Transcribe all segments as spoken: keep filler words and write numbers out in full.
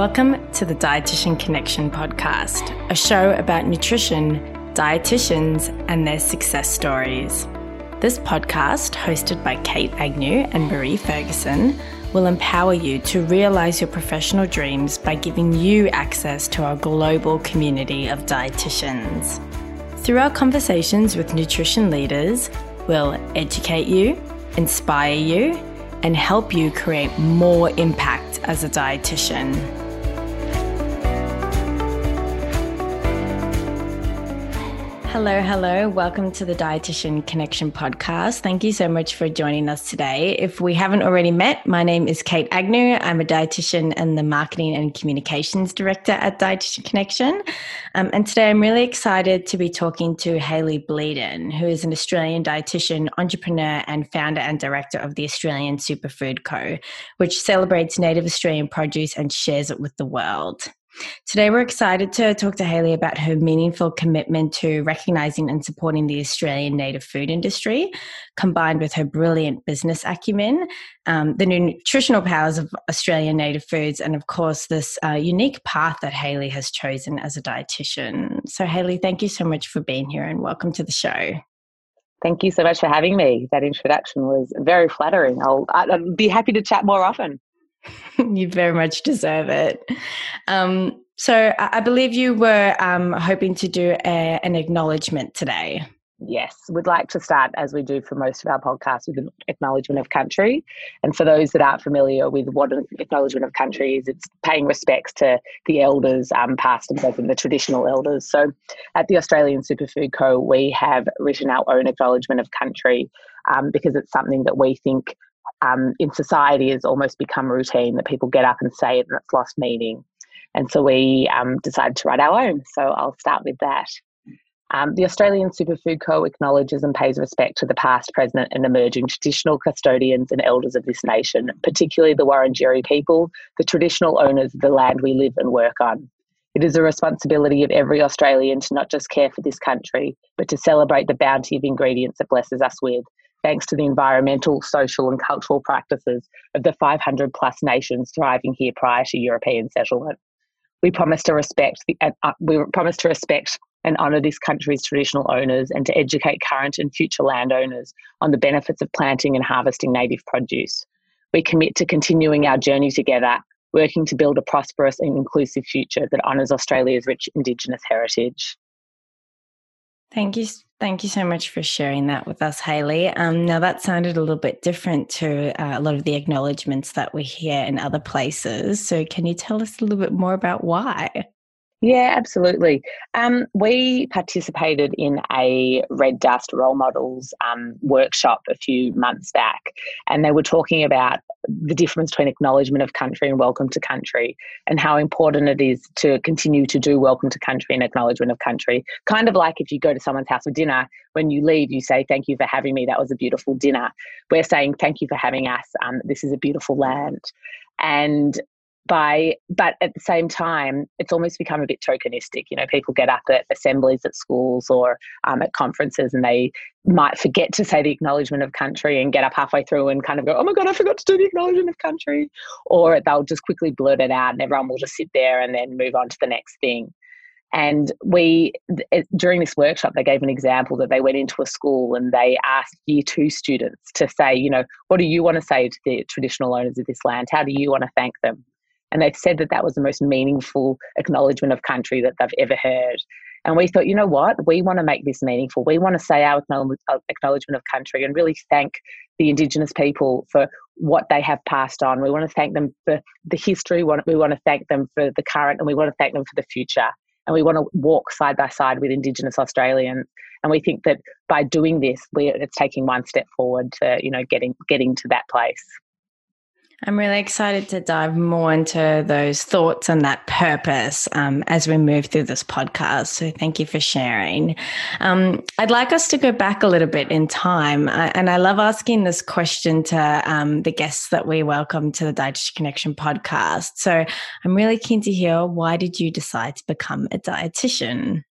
Welcome to the Dietitian Connection podcast, a show about nutrition, dietitians, and their success stories. This podcast, hosted by Kate Agnew and Marie Ferguson, will empower you to realize your professional dreams by giving you access to our global community of dietitians. Through our conversations with nutrition leaders, we'll educate you, inspire you, and help you create more impact as a dietitian. Hello, hello. Welcome to the Dietitian Connection podcast. Thank you so much for joining us today. If we haven't already met, my name is Kate Agnew. I'm a dietitian and the Marketing and Communications Director at Dietitian Connection. Um, and today I'm really excited to be talking to Hayley Bleeden, who is an Australian dietitian, entrepreneur, and founder and director of the Australian Superfood Co, which celebrates native Australian produce and shares it with the world. Today, we're excited to talk to Hayley about her meaningful commitment to recognising and supporting the Australian native food industry, combined with her brilliant business acumen, um, the nutritional powers of Australian native foods, and of course, this uh, unique path that Hayley has chosen as a dietitian. So, Hayley, thank you so much for being here and welcome to the show. Thank you so much for having me. That introduction was very flattering. I'll, I'd be happy to chat more often. You very much deserve it. Um, so I believe you were um, hoping to do a, an acknowledgement today. Yes, we'd like to start, as we do for most of our podcasts, with an acknowledgement of country. And for those that aren't familiar with what an acknowledgement of country is, it's paying respects to the elders, um, past and present, the traditional elders. So at the Australian Superfood Co, we have written our own acknowledgement of country um, because it's something that we think Um, in society has almost become routine, that people get up and say it and it's lost meaning. And so we um, decided to write our own. So I'll start with that. Um, the Australian Superfood Co acknowledges and pays respect to the past, present and emerging traditional custodians and elders of this nation, particularly the Wurundjeri people, the traditional owners of the land we live and work on. It is a responsibility of every Australian to not just care for this country, but to celebrate the bounty of ingredients that blesses us with, thanks to the environmental, social and cultural practices of the five hundred plus nations thriving here prior to European settlement. We promise to respect the, uh, we promise to respect and honour this country's traditional owners and to educate current and future landowners on the benefits of planting and harvesting native produce. We commit to continuing our journey together, working to build a prosperous and inclusive future that honours Australia's rich Indigenous heritage. Thank you. Thank you so much for sharing that with us, Hayley. Um, now, that sounded a little bit different to uh, a lot of the acknowledgements that we hear in other places. So can you tell us a little bit more about why? Yeah, absolutely. Um, we participated in a Red Dust Role Models um, workshop a few months back, and they were talking about the difference between acknowledgement of country and welcome to country, and how important it is to continue to do welcome to country and acknowledgement of country. Kind of like if you go to someone's house for dinner, when you leave, you say, thank you for having me. That was a beautiful dinner. We're saying, thank you for having us. Um, this is a beautiful land. And By, but at the same time, it's almost become a bit tokenistic. You know, people get up at assemblies at schools or um, at conferences, and they might forget to say the acknowledgement of country and get up halfway through and kind of go, oh my God, I forgot to do the acknowledgement of country. Or they'll just quickly blurt it out and everyone will just sit there and then move on to the next thing. And we, th- during this workshop, they gave an example that they went into a school and they asked year two students to say, you know, what do you want to say to the traditional owners of this land? How do you want to thank them? And they've said that that was the most meaningful acknowledgement of country that they've ever heard. And we thought, you know what, we want to make this meaningful. We want to say our acknowledgement of country and really thank the Indigenous people for what they have passed on. We want to thank them for the history. We want to thank them for the current, and we want to thank them for the future. And we want to walk side by side with Indigenous Australians. And we think that by doing this, we, it's taking one step forward to, you know, getting getting to that place. I'm really excited to dive more into those thoughts and that purpose um, as we move through this podcast. So thank you for sharing. Um, I'd like us to go back a little bit in time. I, and I love asking this question to um, the guests that we welcome to the Dietitian Connection podcast. So I'm really keen to hear, why did you decide to become a dietitian?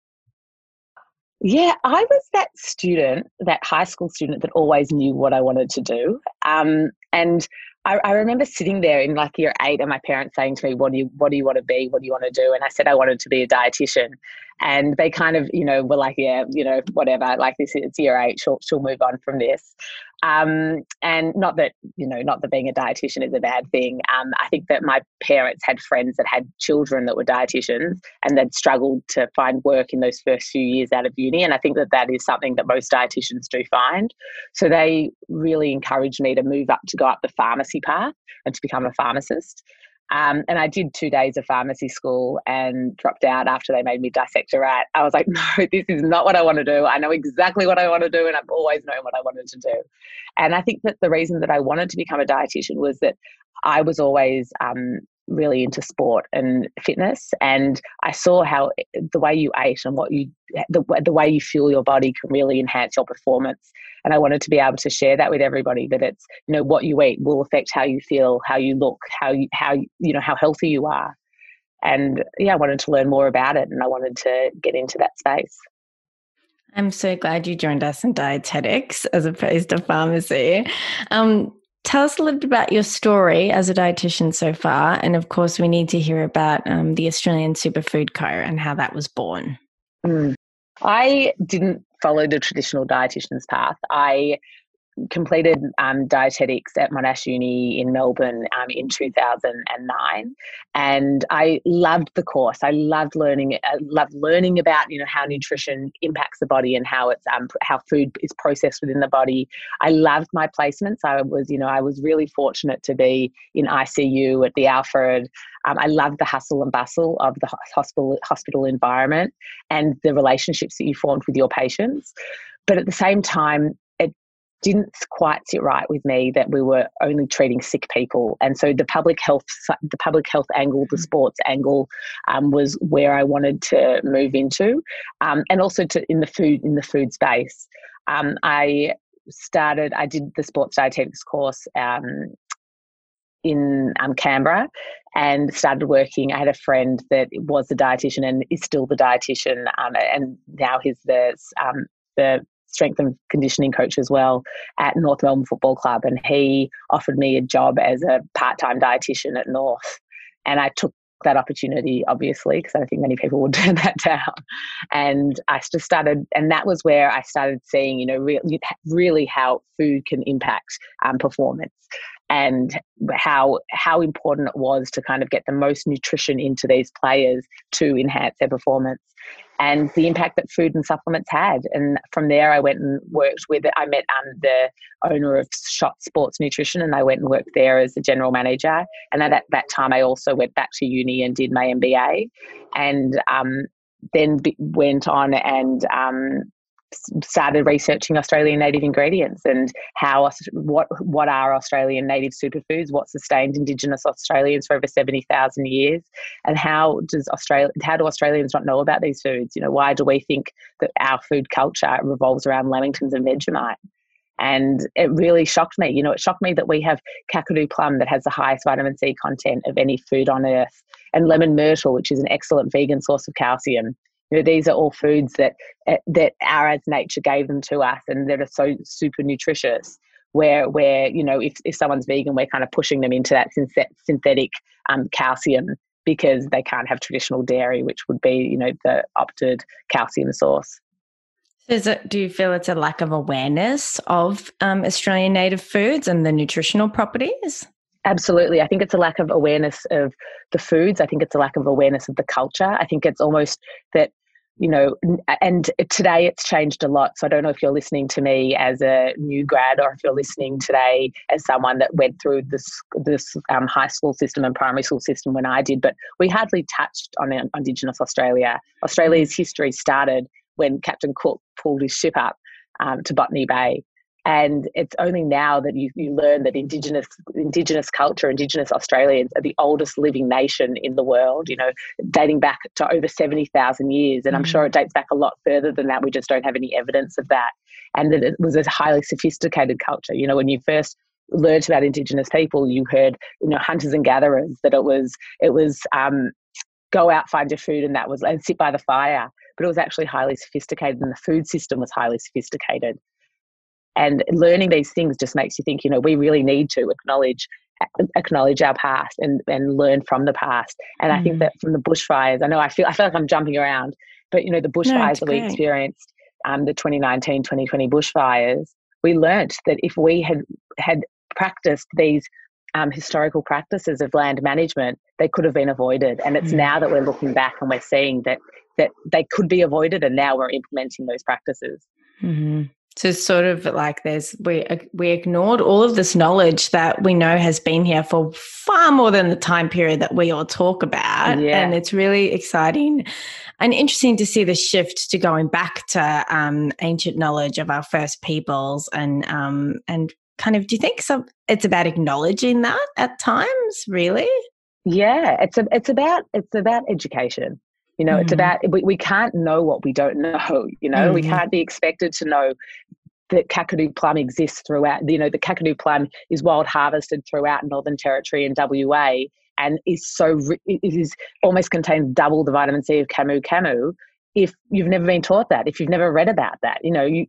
Yeah, I was that student, that high school student that always knew what I wanted to do. Um, and I, I remember sitting there in like year eight and my parents saying to me, what do you, what do you want to be? What do you want to do? And I said, I wanted to be a dietitian. And they kind of, you know, were like, yeah, you know, whatever, like this, it's year eight, she'll, she'll move on from this. Um, and not that, you know, not that being a dietitian is a bad thing. Um, I think that my parents had friends that had children that were dietitians and they'd struggled to find work in those first few years out of uni. And I think that that is something that most dietitians do find. So they really encouraged me to move up, to go up the pharmacy path and to become a pharmacist. Um, and I did two days of pharmacy school and dropped out after they made me dissect a rat. I was like, no, this is not what I want to do. I know exactly what I want to do, and I've always known what I wanted to do. And I think that the reason that I wanted to become a dietitian was that I was always um, really into sport and fitness, and I saw how the way you ate and what you, the, the way you fuel your body can really enhance your performance. And I wanted to be able to share that with everybody, that it's, you know, what you eat will affect how you feel, how you look, how you, how, you know, how healthy you are. And yeah, I wanted to learn more about it and I wanted to get into that space. I'm so glad you joined us in dietetics as opposed to pharmacy. Um, Tell us a little bit about your story as a dietitian so far. And of course, we need to hear about um, the Australian Superfood Co and how that was born. Mm. I didn't follow the traditional dietitian's path. I completed um, dietetics at Monash Uni in Melbourne um, in two thousand nine. And I loved the course. I loved learning, I loved learning about, you know, how nutrition impacts the body and how it's, um, how food is processed within the body. I loved my placements. I was, you know, I was really fortunate to be in I C U at the Alfred. Um, I loved the hustle and bustle of the hospital, hospital environment and the relationships that you formed with your patients. But at the same time, didn't quite sit right with me that we were only treating sick people. And so the public health, the public health angle, the sports angle um, was where I wanted to move into. Um, and also to in the food, in the food space. Um, I started, I did the sports dietetics course um, in um, Canberra and started working. I had a friend that was a dietitian and is still the dietitian. Um, and now he's the, um, the, strength and conditioning coach as well at North Melbourne Football Club. And he offered me a job as a part-time dietitian at North. And I took that opportunity, obviously, because I don't think many people would turn that down. And I just started, and that was where I started seeing, you know, re- really how food can impact um, performance and how how important it was to kind of get the most nutrition into these players to enhance their performance, and the impact that food and supplements had. And from there, I went and worked with, I met um, the owner of SHOT Sports Nutrition, and I went and worked there as the general manager. And at that, that time, I also went back to uni and did my M B A, and um, then b- went on and um, started researching Australian native ingredients and how, what, what are Australian native superfoods, what sustained Indigenous Australians for over seventy thousand years, and how does Australia, how do Australians not know about these foods? You know, why do we think that our food culture revolves around Lamingtons and Vegemite? And it really shocked me. You know, it shocked me that we have Kakadu plum that has the highest vitamin C content of any food on earth, and lemon myrtle, which is an excellent vegan source of calcium. You know, these are all foods that that are as nature gave them to us and that are so super nutritious, where, where you know, if, if someone's vegan, we're kind of pushing them into that synthetic um, calcium because they can't have traditional dairy, which would be, you know, the opted calcium source. Is it, do you feel it's a lack of awareness of um, Australian native foods and the nutritional properties? Absolutely. I think it's a lack of awareness of the foods. I think it's a lack of awareness of the culture. I think it's almost that, you know, and today it's changed a lot. So I don't know if you're listening to me as a new grad or if you're listening today as someone that went through this this um, high school system and primary school system when I did, but we hardly touched on, on Indigenous Australia. Australia's history started when Captain Cook pulled his ship up um, to Botany Bay. And it's only now that you, you learn that Indigenous Indigenous culture, Indigenous Australians are the oldest living nation in the world, you know, dating back to over seventy thousand years. And I'm sure it dates back a lot further than that. We just don't have any evidence of that. And that it was a highly sophisticated culture. You know, when you first learnt about Indigenous people, you heard, you know, hunters and gatherers, that it was, it was um, go out, find your food, and that was, and sit by the fire. But it was actually highly sophisticated, and the food system was highly sophisticated. And learning these things just makes you think, you know, we really need to acknowledge acknowledge our past and, and learn from the past. And mm. I think that from the bushfires, I know I feel I feel like I'm jumping around, but you know, the bushfires no, that we experienced, um, the twenty nineteen, twenty twenty bushfires, we learnt that if we had had practiced these um, historical practices of land management, they could have been avoided. And it's mm. now that we're looking back and we're seeing that that they could be avoided, and now we're implementing those practices. Mm-hmm. So sort of like there's we we ignored all of this knowledge that we know has been here for far more than the time period that we all talk about. Yeah. And it's really exciting and interesting to see the shift to going back to um, ancient knowledge of our first peoples and um, and kind of, do you think some, it's about acknowledging that at times, really? Yeah, it's a, it's about it's about education. You know, mm-hmm. it's about, we, we can't know what we don't know, you know, mm-hmm. we can't be expected to know that Kakadu plum exists throughout, you know, the Kakadu plum is wild harvested throughout Northern Territory and W A, and is so, it is almost contains double the vitamin C of Camu Camu. If you've never been taught that, if you've never read about that, you know, you,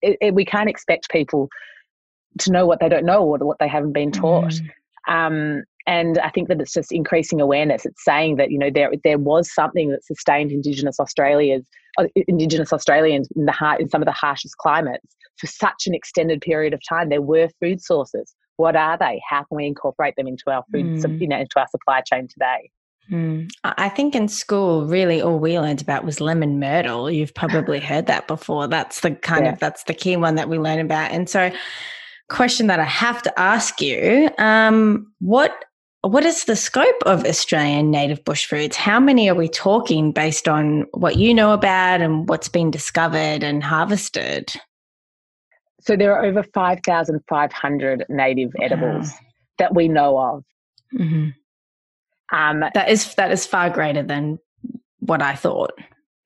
it, it, we can't expect people to know what they don't know or what they haven't been taught. Mm-hmm. Um And I think that it's just increasing awareness. It's saying that, you know, there there was something that sustained Indigenous Australians, Indigenous Australians in the heart, in some of the harshest climates for such an extended period of time. There were food sources. What are they? How can we incorporate them into our food, mm. you know, into our supply chain today? Mm. I think in school, really, all we learned about was lemon myrtle. You've probably heard that before. That's the kind yeah. of that's the key one that we learn about. And so, question that I have to ask you: um, what What is the scope of Australian native bush foods? How many are we talking based on what you know about and what's been discovered and harvested? So there are over five thousand five hundred native edibles wow. that we know of. Mm-hmm. Um, that is that is far greater than what I thought.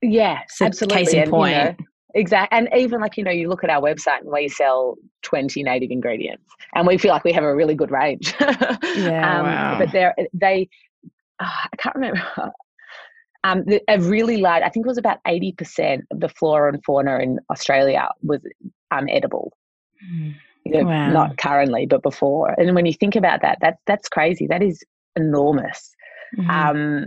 Yeah, so absolutely. Case in and, point. You know, exactly. And even like, you know, you look at our website and we sell twenty native ingredients and we feel like we have a really good range. yeah, um, wow. But they're, they, oh, I can't remember. Um, the, a really large, I think it was about eighty percent of the flora and fauna in Australia was um, edible. Mm. You know, wow. Not currently, but before. And when you think about that, that that's crazy. That is enormous. Mm-hmm. Um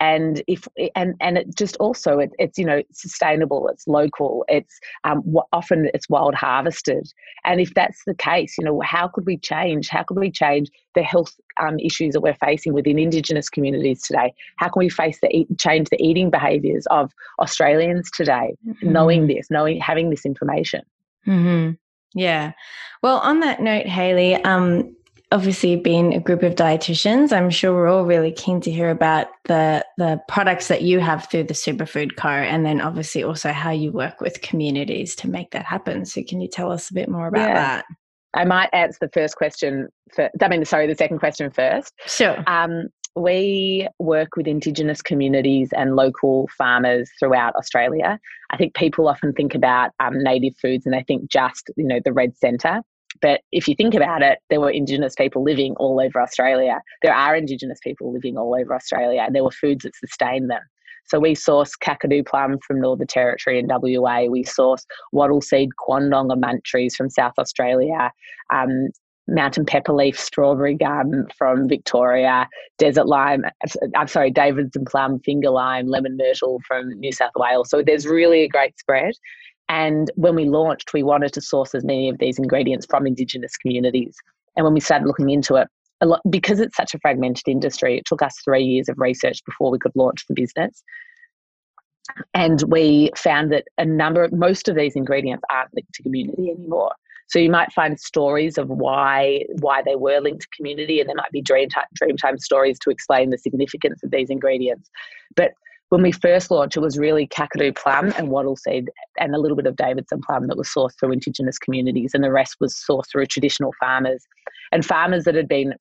And if and and it just also it, it's you know it's sustainable, it's local, it's um, often it's wild harvested. And if that's the case, you know how could we change? How could we change the health um, issues that we're facing within Indigenous communities today? How can we face the eat, change the eating behaviours of Australians today? Mm-hmm. Knowing this, knowing having this information. Mm-hmm. Yeah. Well, on that note, Hayley. Um, Obviously, being a group of dietitians, I'm sure we're all really keen to hear about the the products that you have through the Superfood Co, and then obviously also how you work with communities to make that happen. So, can you tell us a bit more about yeah. that? I might answer the first question. For, I mean, sorry, the second question first. Sure. Um, we work with Indigenous communities and local farmers throughout Australia. I think people often think about um, native foods and they think just you know the red centre. But if you think about it, there were Indigenous people living all over Australia. There are Indigenous people living all over Australia, and there were foods that sustained them. So we source Kakadu plum from Northern Territory and W A. We source wattle seed, Quandong, and Muntries from South Australia, um, mountain pepper leaf, strawberry gum from Victoria, desert lime, I'm sorry, Davidson plum, finger lime, lemon myrtle from New South Wales. So there's really a great spread. And when we launched, we wanted to source as many of these ingredients from Indigenous communities. And when we started looking into it, a lot, because it's such a fragmented industry, it took us three years of research before we could launch the business. And we found that a number, most of these ingredients aren't linked to community anymore. So you might find stories of why why they were linked to community, and there might be dream time, dream time stories to explain the significance of these ingredients. But when we first launched, it was really Kakadu plum and wattle seed and a little bit of Davidson plum that was sourced through Indigenous communities, and the rest was sourced through traditional farmers and farmers that had been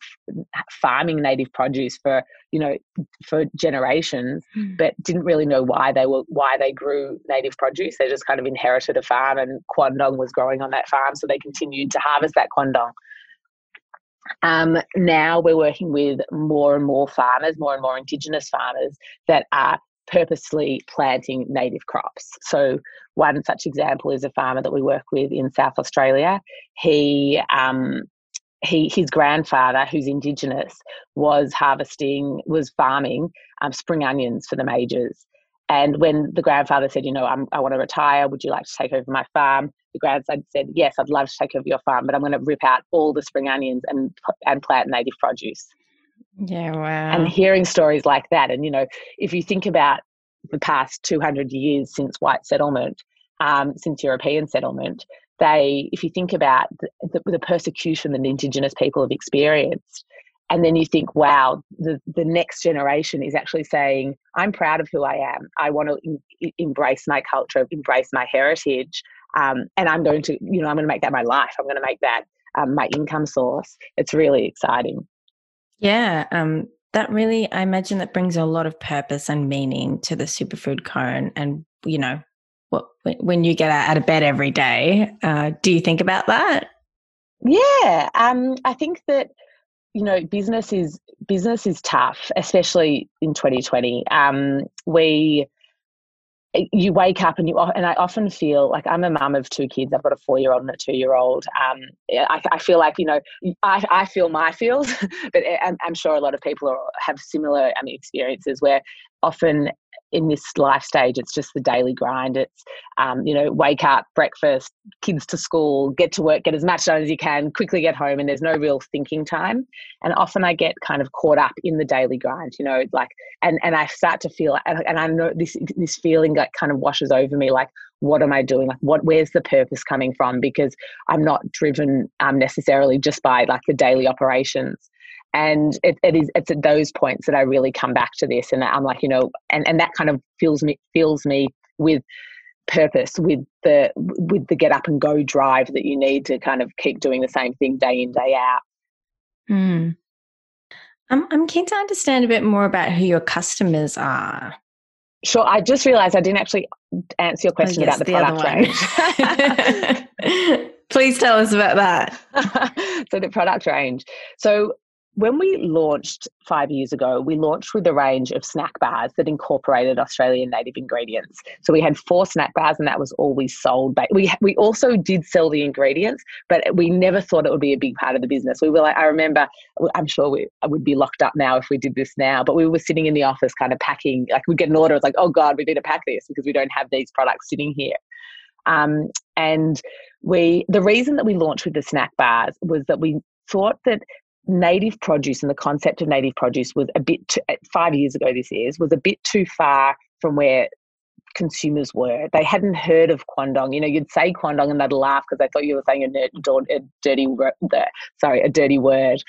farming native produce for, you know, for generations, mm. but didn't really know why they were, why they grew native produce. They just kind of inherited a farm and Quandong was growing on that farm, so they continued to harvest that Quandong. Um, now we're working with more and more farmers, more and more Indigenous farmers that are purposely planting native crops. So one such example is a farmer that we work with in South Australia. He um, he his grandfather, who's Indigenous, was harvesting, was farming um, spring onions for the majors. And when the grandfather said, you know, I'm, I want to retire, would you like to take over my farm? The grandson said, yes, I'd love to take over your farm, but I'm going to rip out all the spring onions and and plant native produce. Yeah, wow. And hearing stories like that, and, you know, if you think about the past two hundred years since white settlement, um, since European settlement, they, if you think about the, the, the persecution that Indigenous people have experienced, and then you think, wow, the, the next generation is actually saying, I'm proud of who I am. I want to in, embrace my culture, embrace my heritage, um, and I'm going to, you know, I'm going to make that my life. I'm going to make that um, my income source. It's really exciting. Yeah, um, that really, I imagine that brings a lot of purpose and meaning to the Superfood Co. And, and you know, what, when you get out of bed every day, uh, do you think about that? Yeah, um, I think that, you know, business is business is tough, especially in twenty twenty. Um, we, you wake up and you and I often feel like, I'm a mum of two kids. I've got a four-year-old and a two-year-old. Um, I, I feel like, you know, I, I feel my feels, but I'm, I'm sure a lot of people are, have similar I mean, experiences where often in this life stage, it's just the daily grind. It's, um, you know, wake up, breakfast, kids to school, get to work, get as much done as you can, quickly get home, and there's no real thinking time. And often I get kind of caught up in the daily grind, you know, like, and, and I start to feel, and, and I know this, this feeling like kind of washes over me, like, what am I doing? Like, what, where's the purpose coming from? Because I'm not driven um, necessarily just by like the daily operations. And it, it is, it's at those points that I really come back to this, and I'm like, you know, and, and that kind of fills me, fills me with purpose, with the, with the get up and go drive that you need to kind of keep doing the same thing day in, day out. Mm. I'm, I'm keen to understand a bit more about who your customers are. Sure. I just realized I didn't actually answer your question about the, the product range. Please tell us about that. So the product range. So when we launched five years ago, we launched with a range of snack bars that incorporated Australian native ingredients. So we had four snack bars, and that was all we sold. We we also did sell the ingredients, but we never thought it would be a big part of the business. We were like, I remember, I'm sure we would be locked up now if we did this now, but we were sitting in the office kind of packing, like we'd get an order. It's like, oh God, we need to pack this because we don't have these products sitting here. Um, and we the reason that we launched with the snack bars was that we thought that native produce and the concept of native produce was a bit too, five years ago this is, was a bit too far from where consumers were. They hadn't heard of Quandong. You know, you'd say Quandong and they'd laugh because they thought you were saying a, a dirty, sorry, a dirty word.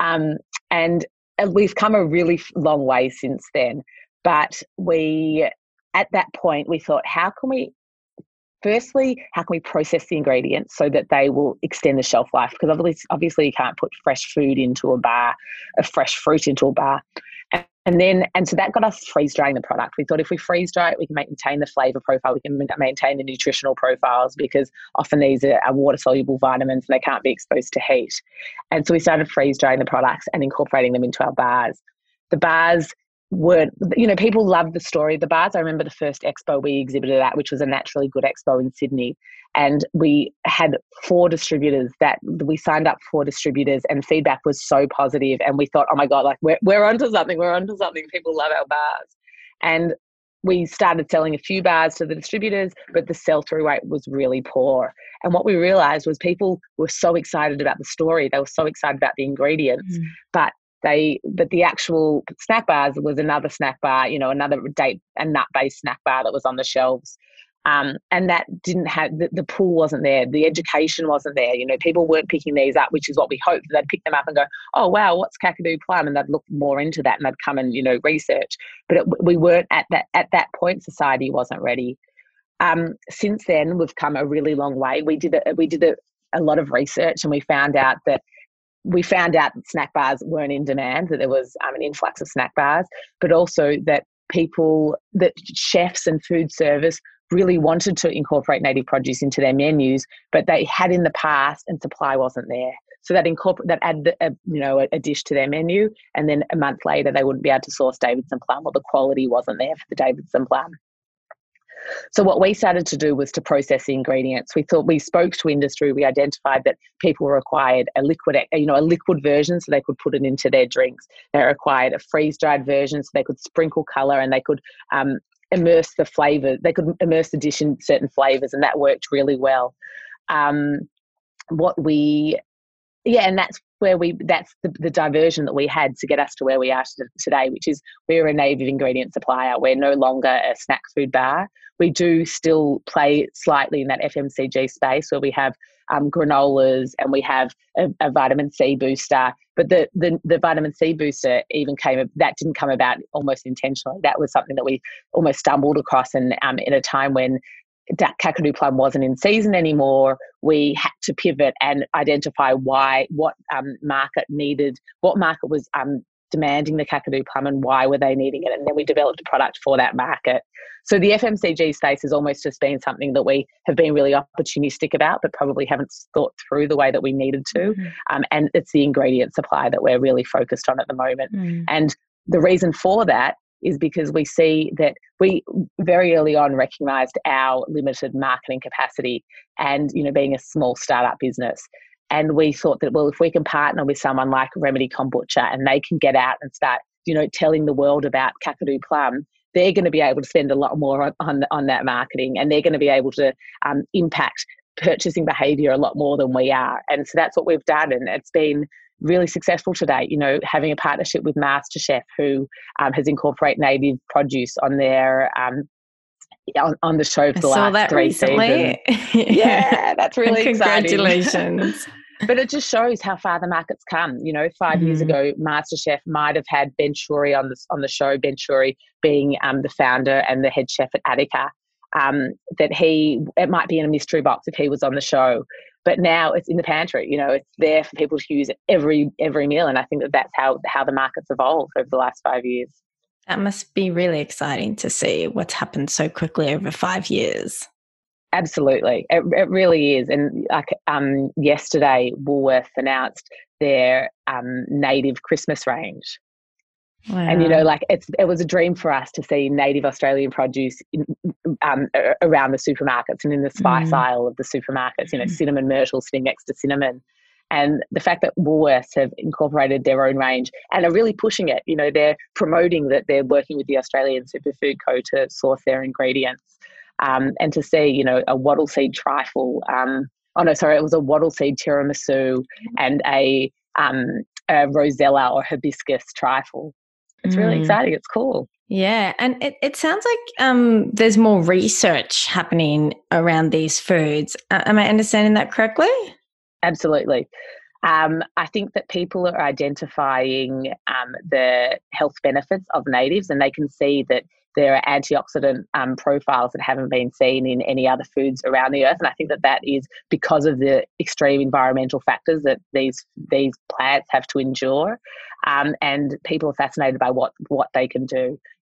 Um, and we've come a really long way since then. But we, at that point, we thought, how can we, firstly, how can we process the ingredients so that they will extend the shelf life? Because obviously, obviously you can't put fresh food into a bar, a fresh fruit into a bar. And, and then, and so that got us freeze drying the product. We thought if we freeze dry it, we can maintain the flavor profile, we can maintain the nutritional profiles, because often these are, are water soluble vitamins and they can't be exposed to heat. And so we started freeze drying the products and incorporating them into our bars. The bars were, you know, people loved the story of the bars. I remember the first expo we exhibited at, which was a Naturally Good expo in Sydney, and we had four distributors that we signed up four distributors, and feedback was so positive. And we thought, oh my God, like we're we're onto something. We're onto something. People love our bars, and we started selling a few bars to the distributors, but the sell-through rate was really poor. And what we realised was people were so excited about the story. They were so excited about the ingredients, mm. but They, but the actual snack bars was another snack bar, you know, another date, a nut-based snack bar that was on the shelves. Um, and that didn't have, the, the pool wasn't there. The education wasn't there. You know, people weren't picking these up, which is what we hoped. They'd pick them up and go, oh, wow, what's Kakadu plum? And they'd look more into that and they'd come and, you know, research. But it, we weren't at that, at that point, society wasn't ready. Um, since then, we've come a really long way. We did a, we did a, a lot of research, and we found out that We found out that snack bars weren't in demand, that there was um, an influx of snack bars, but also that people, that chefs and food service really wanted to incorporate native produce into their menus, but they had in the past and supply wasn't there. So that incorporate that add a, you know, a, a dish to their menu, and then a month later they wouldn't be able to source Davidson plum, or the quality wasn't there for the Davidson plum. So what we started to do was to process the ingredients. We thought we spoke to industry. We identified that people required a liquid, you know, a liquid version so they could put it into their drinks. They required a freeze-dried version so they could sprinkle colour and they could um, immerse the flavour. They could immerse the dish in certain flavours, and that worked really well. Um, what we, yeah, and that's where we, that's the, the diversion that we had to get us to where we are today, which is we're a native ingredient supplier. We're no longer a snack food bar. We do still play slightly in that F M C G space where we have um, granolas and we have a, a vitamin C booster. But the, the the vitamin C booster even came, that didn't come about almost intentionally. That was something that we almost stumbled across, and um, in a time when Kakadu plum wasn't in season anymore, we had to pivot and identify why, what um, market needed, what market was um, demanding the Kakadu plum and why were they needing it. And then we developed a product for that market. So the F M C G space has almost just been something that we have been really opportunistic about, but probably haven't thought through the way that we needed to. Mm-hmm. Um, and it's the ingredient supply that we're really focused on at the moment. Mm-hmm. And the reason for that is because we see that we very early on recognised our limited marketing capacity and, you know, being a small startup business. And we thought that, well, if we can partner with someone like Remedy Kombucha and they can get out and start, you know, telling the world about Kakadu plum, they're going to be able to spend a lot more on, on, on that marketing, and they're going to be able to um, impact purchasing behaviour a lot more than we are. And so that's what we've done, and it's been really successful today, you know, having a partnership with MasterChef, who um, has incorporated native produce on their um, on, on the show for I the last that three recently. seasons. Yeah, that's really exciting. Congratulations. But it just shows how far the market's come. You know, five mm. years ago, MasterChef might have had Ben Shewry on the on the show. Ben Shewry being um, the founder and the head chef at Attica. Um, that he it might be in a mystery box if he was on the show. But now it's in the pantry, you know, it's there for people to use every every meal. And I think that that's how, how the market's evolved over the last five years. That must be really exciting to see what's happened so quickly over five years. Absolutely. It, it really is. And like um, yesterday, Woolworths announced their um, native Christmas range. Wow. And, you know, like it's, it was a dream for us to see native Australian produce in, um, around the supermarkets and in the spice mm. aisle of the supermarkets, you know, mm. cinnamon myrtle sitting next to cinnamon. And the fact that Woolworths have incorporated their own range and are really pushing it, you know, they're promoting that they're working with the Australian Superfood Co to source their ingredients, um, and to see, you know, a wattle seed trifle. Um, oh, no, sorry, it was a wattle seed tiramisu and a, um, a Rosella or hibiscus trifle. It's really exciting. It's cool. Yeah. And it, it sounds like um, there's more research happening around these foods. Uh, am I understanding that correctly? Absolutely. Um, I think that people are identifying um, the health benefits of natives, and they can see that there are antioxidant um, profiles that haven't been seen in any other foods around the earth. And I think that that is because of the extreme environmental factors that these these plants have to endure. Um, and people are fascinated by what, what they can do.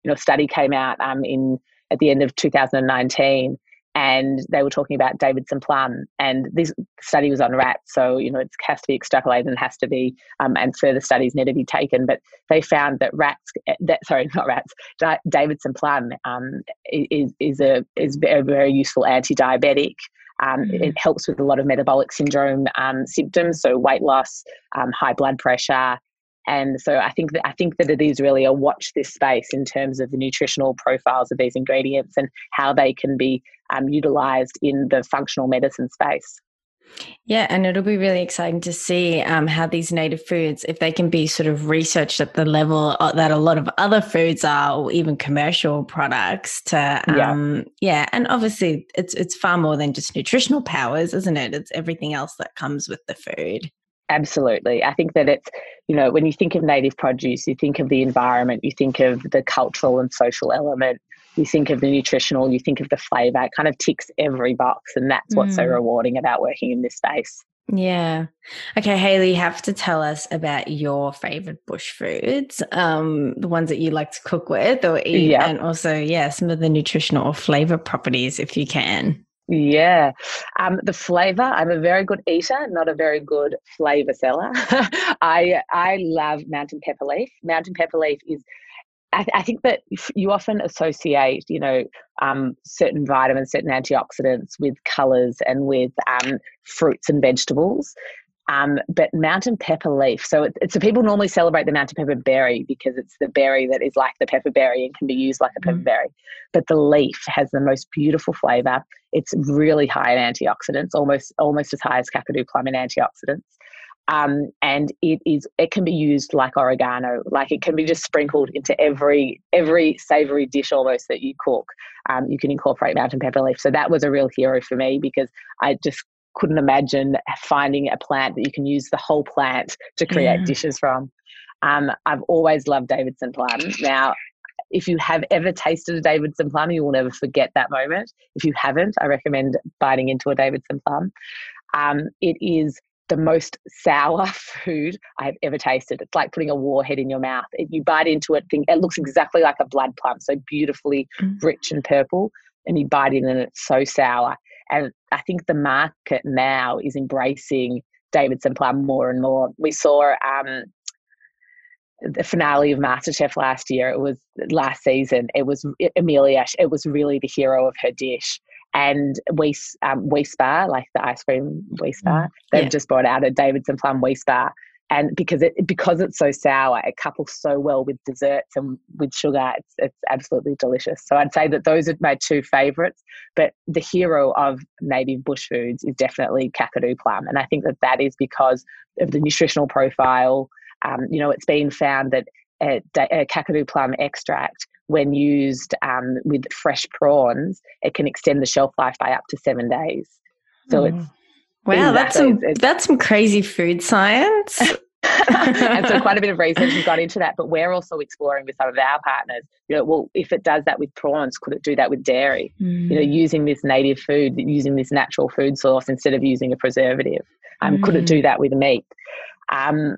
You know, a study came out um, in at the end of two thousand nineteen, and they were talking about Davidson plum. And this study was on rats, so, you know, it has to be extrapolated and has to be, um, and further studies need to be taken. But they found that rats, that sorry, not rats, Di- Davidson plum um, is is a is a very useful anti-diabetic. Um, mm. It helps with a lot of metabolic syndrome um, symptoms, so weight loss, um, high blood pressure. And so I think that I think that it is really a watch this space in terms of the nutritional profiles of these ingredients and how they can be um, utilised in the functional medicine space. Yeah, and it'll be really exciting to see um, how these native foods, if they can be sort of researched at the level that a lot of other foods are, or even commercial products. To um, yeah. yeah, and obviously it's it's far more than just nutritional powers, isn't it? It's everything else that comes with the food. Absolutely. I think that it's, you know, when you think of native produce, you think of the environment, you think of the cultural and social element, you think of the nutritional, you think of the flavour. It kind of ticks every box, and that's what's mm. so rewarding about working in this space. Yeah. Okay, Hayley, you have to tell us about your favourite bush foods, um, the ones that you like to cook with or eat, yep. and also, yeah, some of the nutritional or flavour properties if you can. Yeah. Um, the flavour, I'm a very good eater, not a very good flavour seller. I I love mountain pepper leaf. Mountain pepper leaf is I, th- I think that you often associate, you know, um, certain vitamins, certain antioxidants with colours and with um, fruits and vegetables. Um, but mountain pepper leaf, so it, it's so people normally celebrate the mountain pepper berry because it's the berry that is like the pepper berry and can be used like a pepper mm. berry. But the leaf has the most beautiful flavour. It's really high in antioxidants, almost almost as high as Kakadu plum in antioxidants. Um, and it is it can be used like oregano, like it can be just sprinkled into every every savoury dish almost that you cook. Um, you can incorporate mountain pepper leaf. So that was a real hero for me because I just couldn't imagine finding a plant that you can use the whole plant to create yeah. dishes from. Um, I've always loved Davidson plum. Now, if you have ever tasted a Davidson plum, you will never forget that moment. If you haven't, I recommend biting into a Davidson plum. Um, it is the most sour food I have ever tasted. It's like putting a warhead in your mouth. If you bite into it, think, it looks exactly like a blood plum, so beautifully mm. rich and purple, and you bite in and it's so sour. And I think the market now is embracing Davidson plum more and more. We saw um, the finale of MasterChef last year. It was last season. It was Amelia. It was really the hero of her dish. And Weis, um, Weis bar, like the ice cream Weis bar, they've yeah. just brought out a Davidson plum Weis bar. And because it because it's so sour, it couples so well with desserts and with sugar. It's it's absolutely delicious. So I'd say that those are my two favourites. But the hero of native bush foods is definitely Kakadu plum, and I think that that is because of the nutritional profile. Um, you know, it's been found that a, a Kakadu plum extract, when used um, with fresh prawns, it can extend the shelf life by up to seven days. So mm. it's. Wow, that's some that's some crazy food science. And so quite a bit of research has got into that, but we're also exploring with some of our partners, you know, well, if it does that with prawns, could it do that with dairy? Mm. You know, using this native food, using this natural food source instead of using a preservative. Um, mm. Could it do that with meat? Um,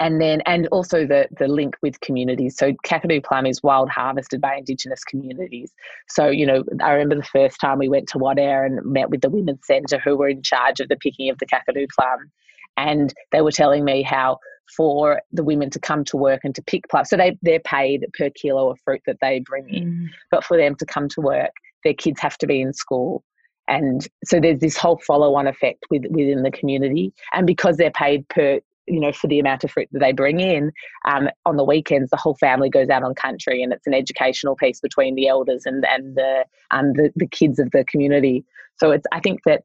and then, and also the the link with communities. So Kakadu plum is wild harvested by Indigenous communities. So, you know, I remember the first time we went to Wadeye and met with the Women's Centre who were in charge of the picking of the Kakadu plum. And they were telling me how for the women to come to work and to pick plum, so they, they're paid per kilo of fruit that they bring in. Mm. But for them to come to work, their kids have to be in school. And so there's this whole follow-on effect with, within the community. And because they're paid per you know, for the amount of fruit that they bring in, um, on the weekends, the whole family goes out on country, and it's an educational piece between the elders and, and the, um, the, the kids of the community. So it's, I think that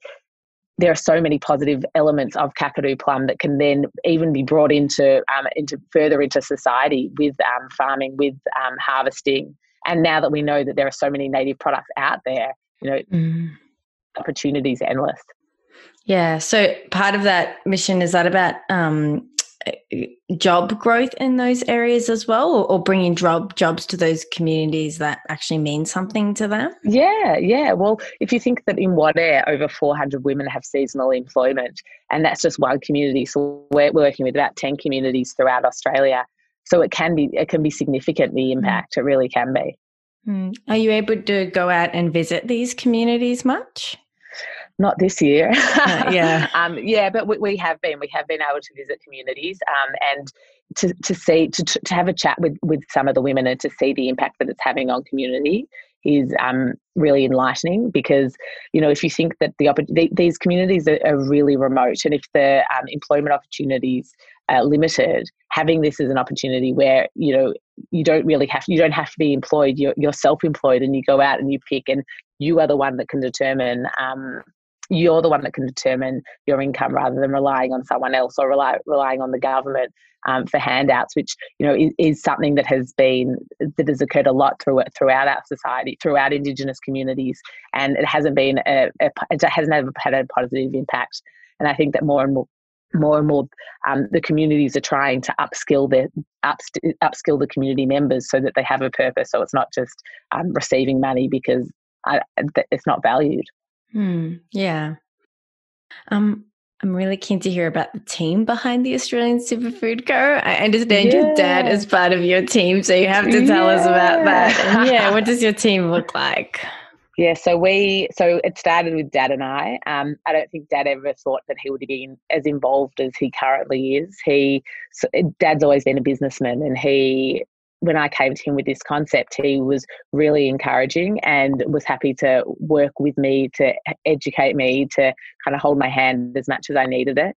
there are so many positive elements of Kakadu plum that can then even be brought into, um, into further into society with, um, farming, with, um, harvesting. And now that we know that there are so many native products out there, you know, mm. opportunities are endless. Yeah. So part of that mission, is that about um, job growth in those areas as well, or, or bringing job jobs to those communities that actually mean something to them? Yeah. Yeah. Well, if you think that in Wadeye, over four hundred women have seasonal employment, and that's just one community. So we're working with about ten communities throughout Australia. So it can be, it can be significant, the impact. It really can be. Mm. Are you able to go out and visit these communities much? Not this year. uh, yeah. Um, yeah, but we, we have been. We have been able to visit communities um, and to, to see, to, to have a chat with, with some of the women and to see the impact that it's having on community is um, really enlightening because, you know, if you think that the opportunity, these communities are, are really remote, and if the um, employment opportunities are limited, having this as an opportunity where, you know, you don't really have to, you don't have to be employed, you're, you're self-employed, and you go out and you pick, and you are the one that can determine um, You're the one that can determine your income rather than relying on someone else or rely, relying on the government um, for handouts, which, you know, is, is something that has been, that has occurred a lot through it, throughout our society, throughout Indigenous communities, and it hasn't been, a, a, it hasn't had a positive impact. And I think that more and more, more and more, um, the communities are trying to upskill their up, upskill the community members so that they have a purpose. So it's not just um, receiving money because I, it's not valued. Hmm. Yeah. Um, I'm really keen to hear about the team behind the Australian Superfood Co. I understand yeah. your dad is part of your team, so you have to tell yeah. us about that. And yeah. What does your team look like? Yeah. So we, so it started with Dad and I. Um, I don't think Dad ever thought that he would be as involved as he currently is. He, so Dad's always been a businessman, and he when I came to him with this concept, he was really encouraging and was happy to work with me, to educate me, to kind of hold my hand as much as I needed it.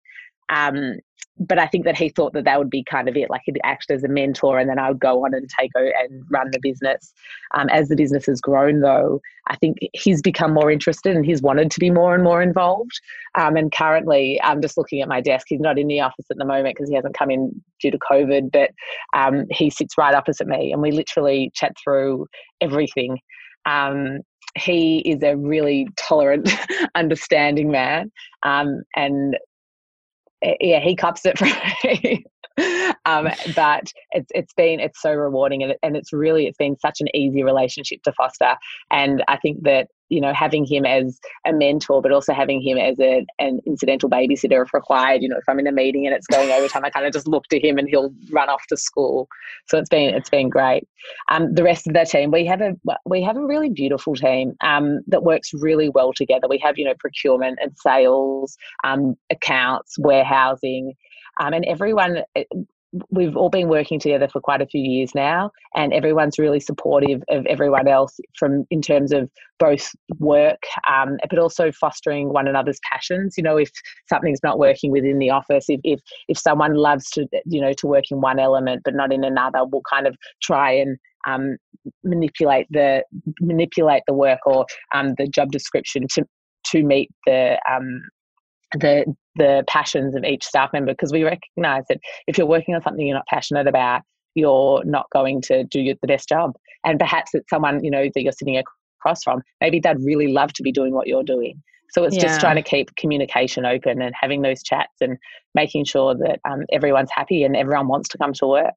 Um, but I think that he thought that that would be kind of it, like he'd act as a mentor and then I would go on and take over and run the business. Um, as the business has grown though, I think he's become more interested and he's wanted to be more and more involved. Um, and currently I'm just looking at my desk. He's not in the office at the moment because he hasn't come in due to COVID, but um, he sits right opposite me and we literally chat through everything. Um, he is a really tolerant, understanding man. Um, and yeah, he cops it for me. um, but it's it's been it's so rewarding, and it, and it's really it's been such an easy relationship to foster. And I think that, you know, having him as a mentor, but also having him as a, an incidental babysitter if required. You know, if I'm in a meeting and it's going overtime, I kind of just look to him and he'll run off to school. So it's been it's been great. Um, the rest of the team, we have a we have a really beautiful team um, that works really well together. We have, you know, procurement and sales, um, accounts, warehousing, um, and everyone. It, We've all been working together for quite a few years now, and everyone's really supportive of everyone else from in terms of both work, um, but also fostering one another's passions. You know, if something's not working within the office, if, if if someone loves to, you know, to work in one element but not in another, we'll kind of try and um, manipulate the manipulate the work or um, the job description to to meet the um, the the passions of each staff member, because we recognise that if you're working on something you're not passionate about, you're not going to do the best job. And perhaps it's someone, you know, that you're sitting across from, maybe they'd really love to be doing what you're doing. So it's yeah. just trying to keep communication open and having those chats and making sure that um, everyone's happy and everyone wants to come to work.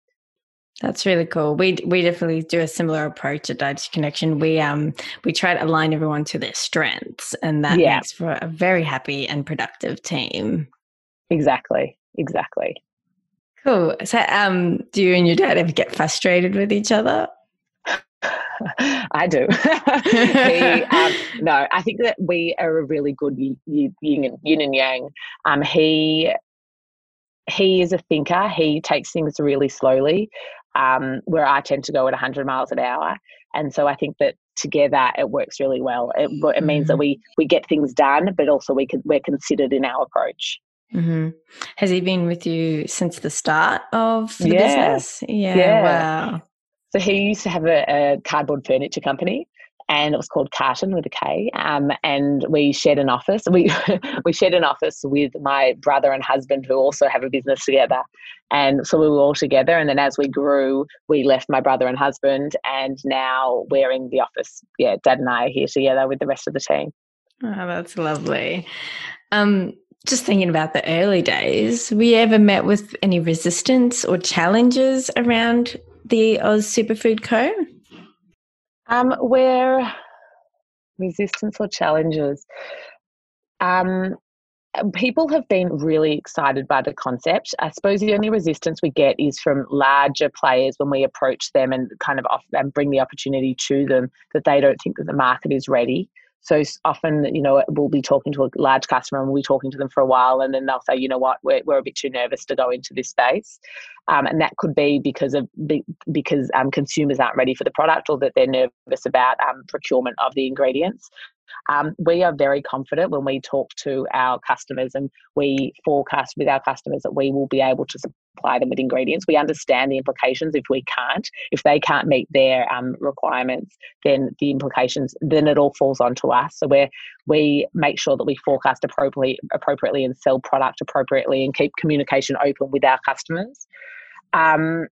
That's really cool. We we definitely do a similar approach at Dietitian Connection. We um we try to align everyone to their strengths, and that yeah. makes for a very happy and productive team. Exactly, exactly. Cool. So, um, do you and your dad ever get frustrated with each other? I do. he, um, no, I think that we are a really good yin, yin, yin and yang. Um, he he is a thinker. He takes things really slowly. Um, where I tend to go at one hundred miles an hour. And so I think that together it works really well. It, it means mm-hmm. that we, we get things done, but also we can, we're considered in our approach. Mm-hmm. Has he been with you since the start of the yeah. business? Yeah, yeah. Wow. So he used to have a, a cardboard furniture company, and it was called Carton with a K. Um, and we shared an office. We we shared an office with my brother and husband, who also have a business together. And so we were all together. And then as we grew, we left my brother and husband, and now we're in the office. Yeah, Dad and I are here together with the rest of the team. Oh, that's lovely. Um, just thinking about the early days, were you ever met with any resistance or challenges around the Oz Superfood Co? Um, where resistance or challenges, um, people have been really excited by the concept. I suppose the only resistance we get is from larger players when we approach them and kind of off, and bring the opportunity to them, that they don't think that the market is ready. So often, you know, we'll be talking to a large customer and we'll be talking to them for a while, and then they'll say, you know what, we're, we're a bit too nervous to go into this space. Um, and that could be because of because um, consumers aren't ready for the product, or that they're nervous about um, procurement of the ingredients. Um, we are very confident when we talk to our customers, and we forecast with our customers that we will be able to supply them with ingredients. We understand the implications if we can't. If they can't meet their um, requirements, then the implications, then it all falls onto us. So we we make sure that we forecast appropriately, appropriately and sell product appropriately and keep communication open with our customers. Um,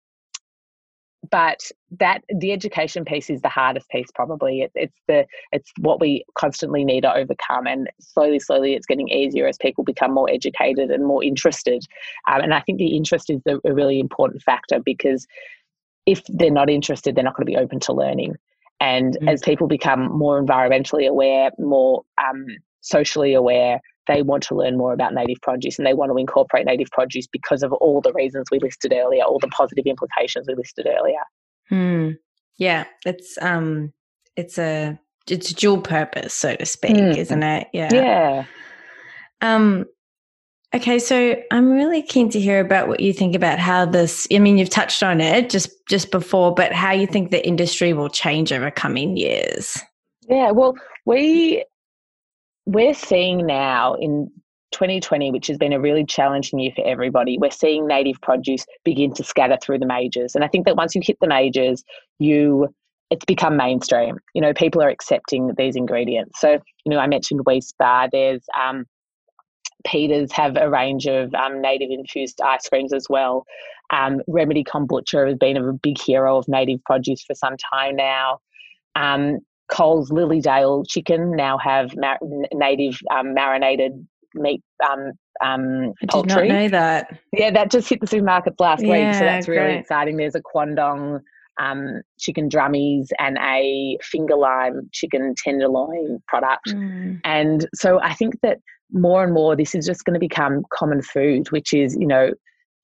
But that the education piece is the hardest piece, probably. It, it's the it's what we constantly need to overcome, and slowly, slowly, it's getting easier as people become more educated and more interested. Um, and I think the interest is the, a really important factor, because if they're not interested, they're not going to be open to learning. And mm-hmm. as people become more environmentally aware, more um, socially aware, they want to learn more about native produce, and they want to incorporate native produce because of all the reasons we listed earlier, all the positive implications we listed earlier. Mm. Yeah, it's um, it's a it's dual purpose, so to speak, mm. isn't it? Yeah. Yeah. Um, Okay, so I'm really keen to hear about what you think about how this, I mean, you've touched on it just, just before, but how you think the industry will change over coming years. Yeah, well, we, we're seeing now in twenty twenty, which has been a really challenging year for everybody, we're seeing native produce begin to scatter through the majors. And I think that once you hit the majors, you... it's become mainstream. You know, people are accepting these ingredients. So, you know, I mentioned Weis Bar. There's um, Peters have a range of um, native infused ice creams as well. Um, Remedy Kombucha has been a big hero of native produce for some time now. Um, Coles Lilydale Chicken now have mar- native um, marinated meat um, um, poultry. I did not know that. Yeah, that just hit the supermarkets last yeah, week. So that's great. Really exciting. There's a Quandong Um, chicken drummies and a finger lime chicken tenderloin product. Mm. And so I think that more and more this is just going to become common food, which is, you know,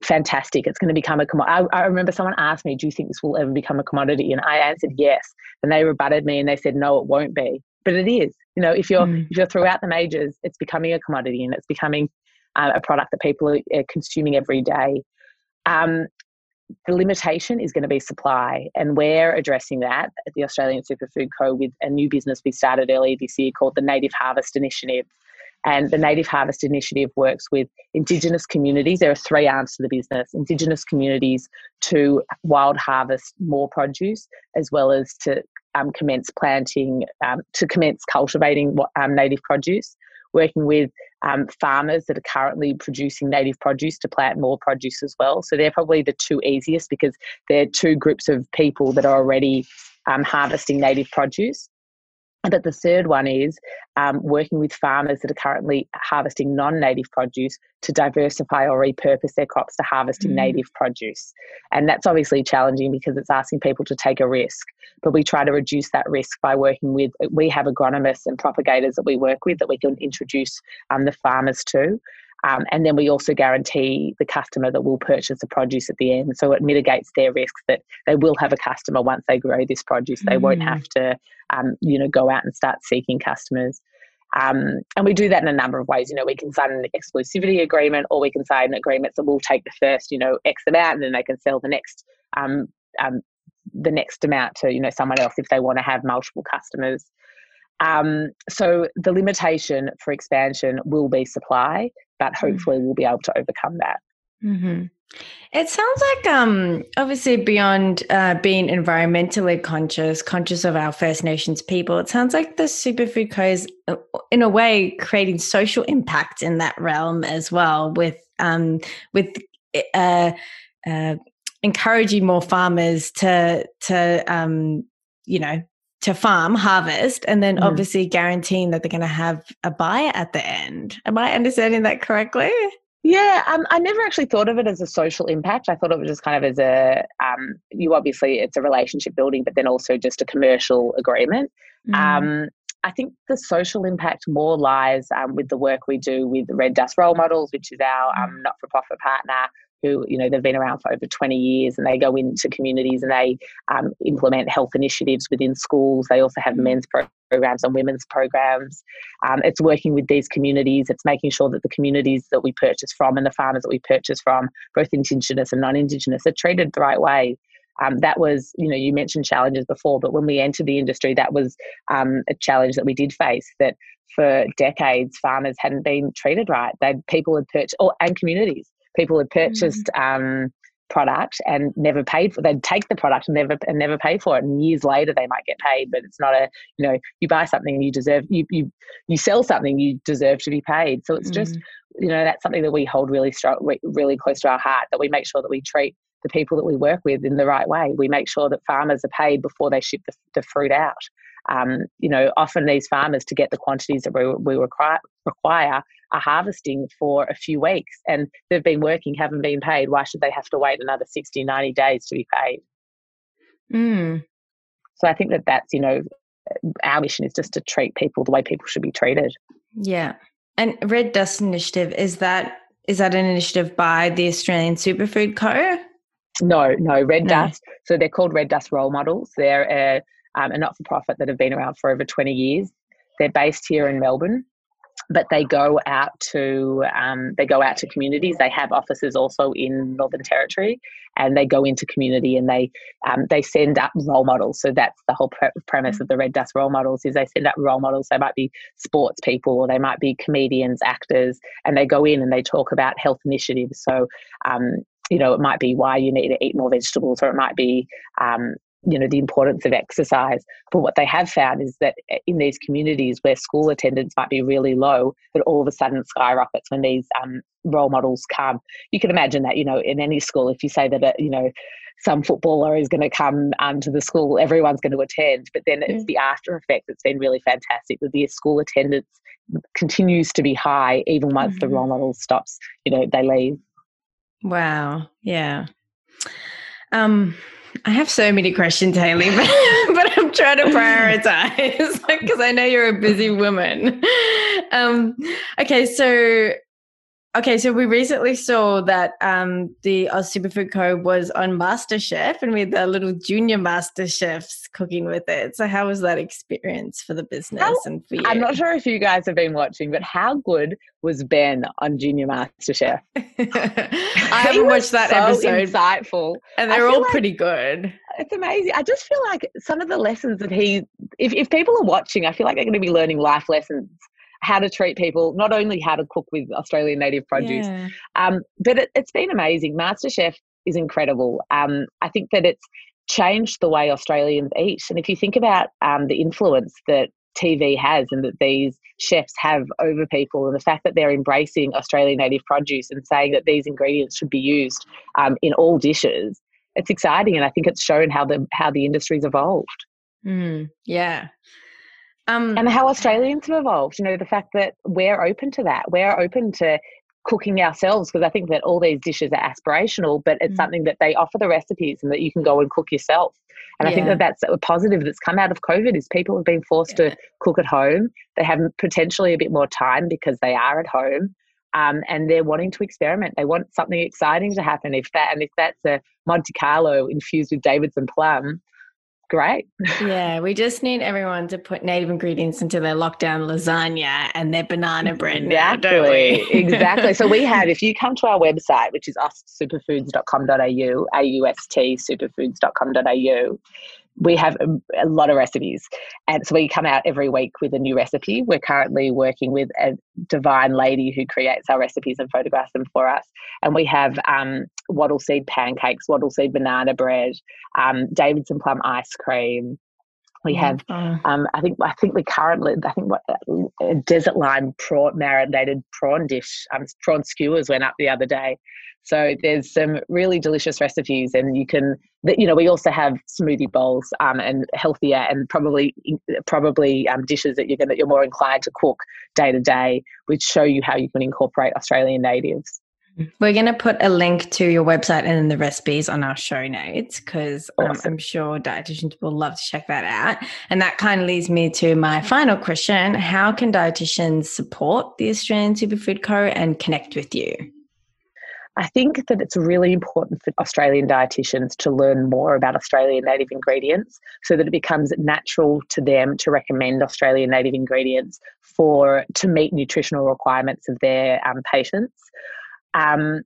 fantastic. It's going to become a commodity. I remember someone asked me, do you think this will ever become a commodity? And I answered yes. And they rebutted me and they said, no, it won't be. But it is. You know, if you're, mm. if you're throughout the majors, it's becoming a commodity and it's becoming uh, a product that people are, are consuming every day. Um, The limitation is going to be supply, and we're addressing that at the Australian Superfood Co with a new business we started earlier this year called the Native Harvest Initiative. And the Native Harvest Initiative works with Indigenous communities. There are three arms to the business: Indigenous communities to wild harvest more produce, as well as to um, commence planting, um, to commence cultivating um, native produce, working with um, farmers that are currently producing native produce to plant more produce as well. So they're probably the two easiest because they're two groups of people that are already um, harvesting native produce. But the third one is um, working with farmers that are currently harvesting non-native produce to diversify or repurpose their crops to harvesting mm. native produce. And that's obviously challenging because it's asking people to take a risk. But we try to reduce that risk by working with, we have agronomists and propagators that we work with that we can introduce um, the farmers to. Um, and then we also guarantee the customer that will purchase the produce at the end. So it mitigates their risks that they will have a customer once they grow this produce. They mm. won't have to, um, you know, go out and start seeking customers. Um, and we do that in a number of ways. You know, we can sign an exclusivity agreement, or we can sign agreements that we'll take the first, you know, X amount, and then they can sell the next um, um, the next amount to, you know, someone else if they want to have multiple customers. Um, so the limitation for expansion will be supply, but hopefully we'll be able to overcome that. Mm-hmm. It sounds like um, obviously beyond uh, being environmentally conscious, conscious of our First Nations people, it sounds like the Superfood Co is in a way creating social impact in that realm as well with, um, with uh, uh, encouraging more farmers to, to um, you know, to farm, harvest, and then mm. obviously guaranteeing that they're going to have a buyer at the end. Am I understanding that correctly? Yeah, um, I never actually thought of it as a social impact. I thought of it just kind of as a, um, you obviously, it's a relationship building, but then also just a commercial agreement. Mm. Um, I think the social impact more lies um, with the work we do with Red Dust Role Models, which is our um, not-for-profit partner, who, you know, they've been around for over twenty years, and they go into communities and they um, implement health initiatives within schools. They also have men's programs and women's programs. Um, it's working with these communities. It's making sure that the communities that we purchase from and the farmers that we purchase from, both Indigenous and non-Indigenous, are treated the right way. Um, that was, you know, you mentioned challenges before, but when we entered the industry, that was um, a challenge that we did face, that for decades farmers hadn't been treated right. They'd, people had purchased, or, and communities. People had purchased mm. um, product and never paid for. They'd take the product and never and never pay for it. And years later, they might get paid. But it's not a, you know, you buy something and you deserve. You you you sell something, you deserve to be paid. So it's mm. just, you know, that's something that we hold really strong, really close to our heart. That we make sure that we treat the people that we work with in the right way. We make sure that farmers are paid before they ship the, the fruit out. Um, you know, often these farmers, to get the quantities that we, we require, require are harvesting for a few weeks, and they've been working, haven't been paid. Why should they have to wait another sixty, ninety days to be paid? Mm. So I think that that's, you know, our mission is just to treat people the way people should be treated. Yeah. And Red Dust Initiative, is that is that an initiative by the Australian Superfood Co? No, no, Red no. Dust. So they're called Red Dust Role Models. They're a Um, a not-for-profit that have been around for over twenty years. They're based here in Melbourne. but they go out to um, they go out to communities. They have offices also in Northern Territory, and they go into community and they um, they send up role models. So that's the whole pre- premise of the Red Dust Role Models, is they send up role models. They might be sports people, or they might be comedians, actors, and they go in and they talk about health initiatives. So um, you know, it might be why you need to eat more vegetables, or it might be um, you know, the importance of exercise. But what they have found is that in these communities where school attendance might be really low, that all of a sudden skyrockets when these um, role models come. You can imagine that, you know, in any school, if you say that, uh, you know, some footballer is going to come um, to the school, everyone's going to attend. But then it's the after effect that's been really fantastic, that the school attendance continues to be high even once mm-hmm. the role model stops, you know, they leave. Wow. Yeah. Um, I have so many questions, Hayley, but, but I'm trying to prioritize because I know you're a busy woman. Um, okay, so okay, so we recently saw that um, the Aus Superfood Co was on MasterChef, and we had the little junior master chefs cooking with it. So how was that experience for the business how, and for you? I'm not sure if you guys have been watching, but how good was Ben on Junior MasterChef? I haven't watched that so episode. Insightful, and they're all like pretty good. It's amazing. I just feel like some of the lessons that he, if if people are watching, I feel like they're going to be learning life lessons. How to treat people, not only how to cook with Australian native produce, yeah. um, but it, it's been amazing. MasterChef is incredible. Um, I think that it's changed the way Australians eat. And if you think about um, the influence that T V has and that these chefs have over people, and the fact that they're embracing Australian native produce and saying that these ingredients should be used um, in all dishes, it's exciting. And I think it's shown how the, how the industry's evolved. Mm, yeah. Um, and how Australians have evolved, you know, the fact that we're open to that. We're open to cooking ourselves, because I think that all these dishes are aspirational, but it's mm. something that they offer the recipes and that you can go and cook yourself. And yeah. I think that that's a positive that's come out of COVID, is people have been forced yeah. to cook at home. They have potentially a bit more time because they are at home, um, and they're wanting to experiment. They want something exciting to happen. If that, and if that's a Monte Carlo infused with Davidson plum, great. Yeah, we just need everyone to put native ingredients into their lockdown lasagna and their banana bread now, exactly. don't we? Exactly. So we have, if you come to our website, which is aus superfoods dot com dot a u, A U S T superfoods dot com dot a u, we have a, a lot of recipes. And so we come out every week with a new recipe. We're currently working with a divine lady who creates our recipes and photographs them for us. And we have um, wattle seed pancakes, wattle seed banana bread, um, Davidson plum ice cream. We have, um, I think, I think we currently, I think, what uh, desert lime prawn marinated prawn dish, um, prawn skewers went up the other day. So there's some really delicious recipes, and you can, you know, we also have smoothie bowls, um, and healthier and probably, probably um, dishes that you're gonna, you're more inclined to cook day to day, which show you how you can incorporate Australian natives. We're going to put a link to your website and the recipes on our show notes, because awesome. um, I'm sure dietitians will love to check that out. And that kind of leads me to my final question. How can dietitians support the Australian Superfood Co and connect with you? I think that it's really important for Australian dietitians to learn more about Australian native ingredients, so that it becomes natural to them to recommend Australian native ingredients for to meet nutritional requirements of their um, patients. Um,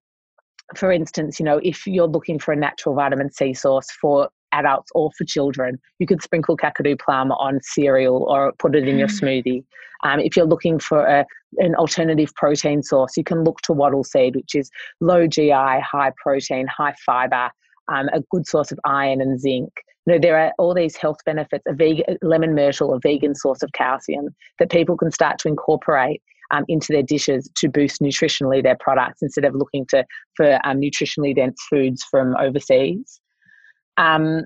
for instance, you know, if you're looking for a natural vitamin C source for adults or for children, you could sprinkle Kakadu plum on cereal or put it in your smoothie. Um, if you're looking for a, an alternative protein source, you can look to wattle seed, which is low G I, high protein, high fibre, um, a good source of iron and zinc. You know, there are all these health benefits, a vegan, lemon myrtle, a vegan source of calcium that people can start to incorporate Um, into their dishes to boost nutritionally their products, instead of looking to for um, nutritionally dense foods from overseas. Um,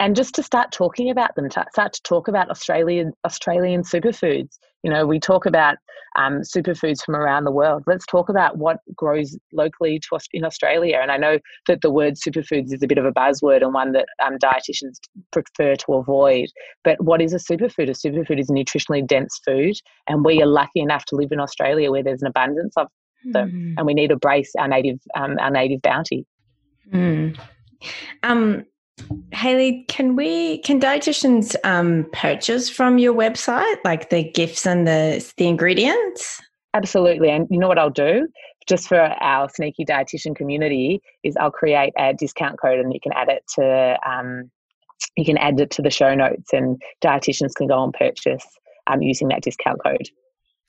and just to start talking about them, to start to talk about Australian Australian superfoods. You know, we talk about um, superfoods from around the world. Let's talk about what grows locally to us in Australia. And I know that the word superfoods is a bit of a buzzword and one that um, dietitians prefer to avoid. But what is a superfood? A superfood is a nutritionally dense food, and we are lucky enough to live in Australia where there's an abundance of them, mm. and we need to embrace our native um, our native bounty. Mm. Um. Hayley, can we can dietitians um, purchase from your website, like the gifts and the the ingredients? Absolutely. And you know what I'll do? Just for our sneaky dietitian community is I'll create a discount code and you can add it to um, you can add it to the show notes, and dietitians can go and purchase um, using that discount code.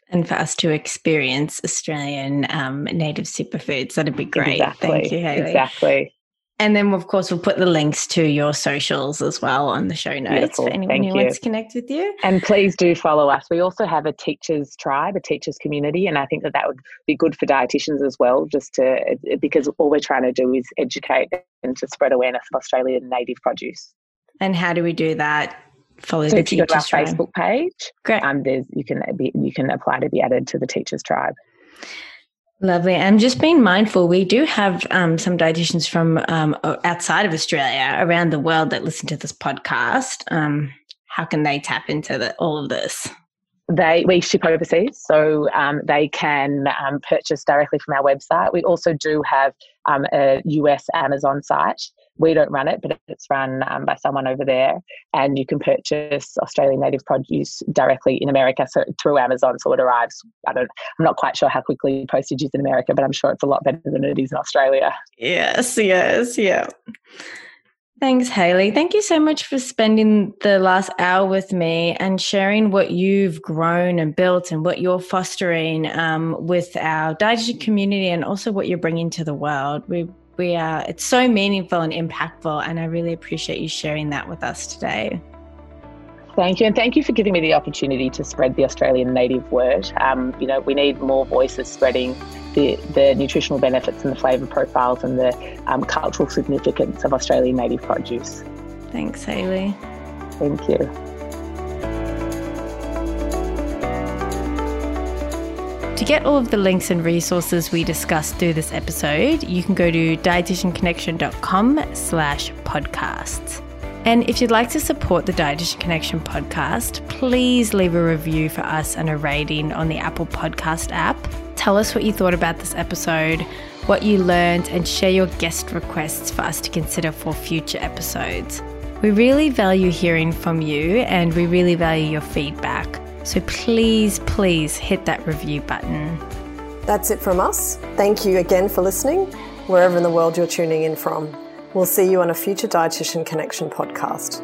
And for us to experience Australian um, native superfoods, that'd be great. Exactly. Thank you, Hayley. Exactly. And then, of course, we'll put the links to your socials as well on the show notes. Beautiful. For anyone Thank who you. wants to connect with you. And please do follow us. We also have a teachers tribe, a teachers community, and I think that that would be good for dietitians as well, just to because all we're trying to do is educate and to spread awareness of Australian native produce. And how do we do that? Follow so the teachers go to our tribe. Facebook page. Great. Um, there's you can be, you can apply to be added to the teachers tribe. Lovely. And just being mindful, we do have um, some dietitians from um, outside of Australia, around the world, that listen to this podcast. Um, how can they tap into the, all of this? They We ship overseas, so um, they can um, purchase directly from our website. We also do have um, a U S Amazon site. We don't run it, but it's run um, by someone over there, and you can purchase Australian native produce directly in America, so through Amazon. So it arrives. I don't. I'm not quite sure how quickly postage is in America, but I'm sure it's a lot better than it is in Australia. Yes, yes, yeah. Thanks, Hayley. Thank you so much for spending the last hour with me and sharing what you've grown and built and what you're fostering um, with our dietitian community, and also what you're bringing to the world. We. We are, it's so meaningful and impactful, and I really appreciate you sharing that with us today. Thank you, and thank you for giving me the opportunity to spread the Australian native word. Um, you know, we need more voices spreading the, the nutritional benefits and the flavour profiles and the um, cultural significance of Australian native produce. Thanks, Hayley. Thank you. To get all of the links and resources we discussed through this episode, you can go to dietitian connection dot com slash podcasts. And if you'd like to support the Dietitian Connection podcast, please leave a review for us and a rating on the Apple Podcast app. Tell us what you thought about this episode, what you learned, and share your guest requests for us to consider for future episodes. We really value hearing from you, and we really value your feedback. So please, please hit that review button. That's it from us. Thank you again for listening, wherever in the world you're tuning in from. We'll see you on a future Dietitian Connection podcast.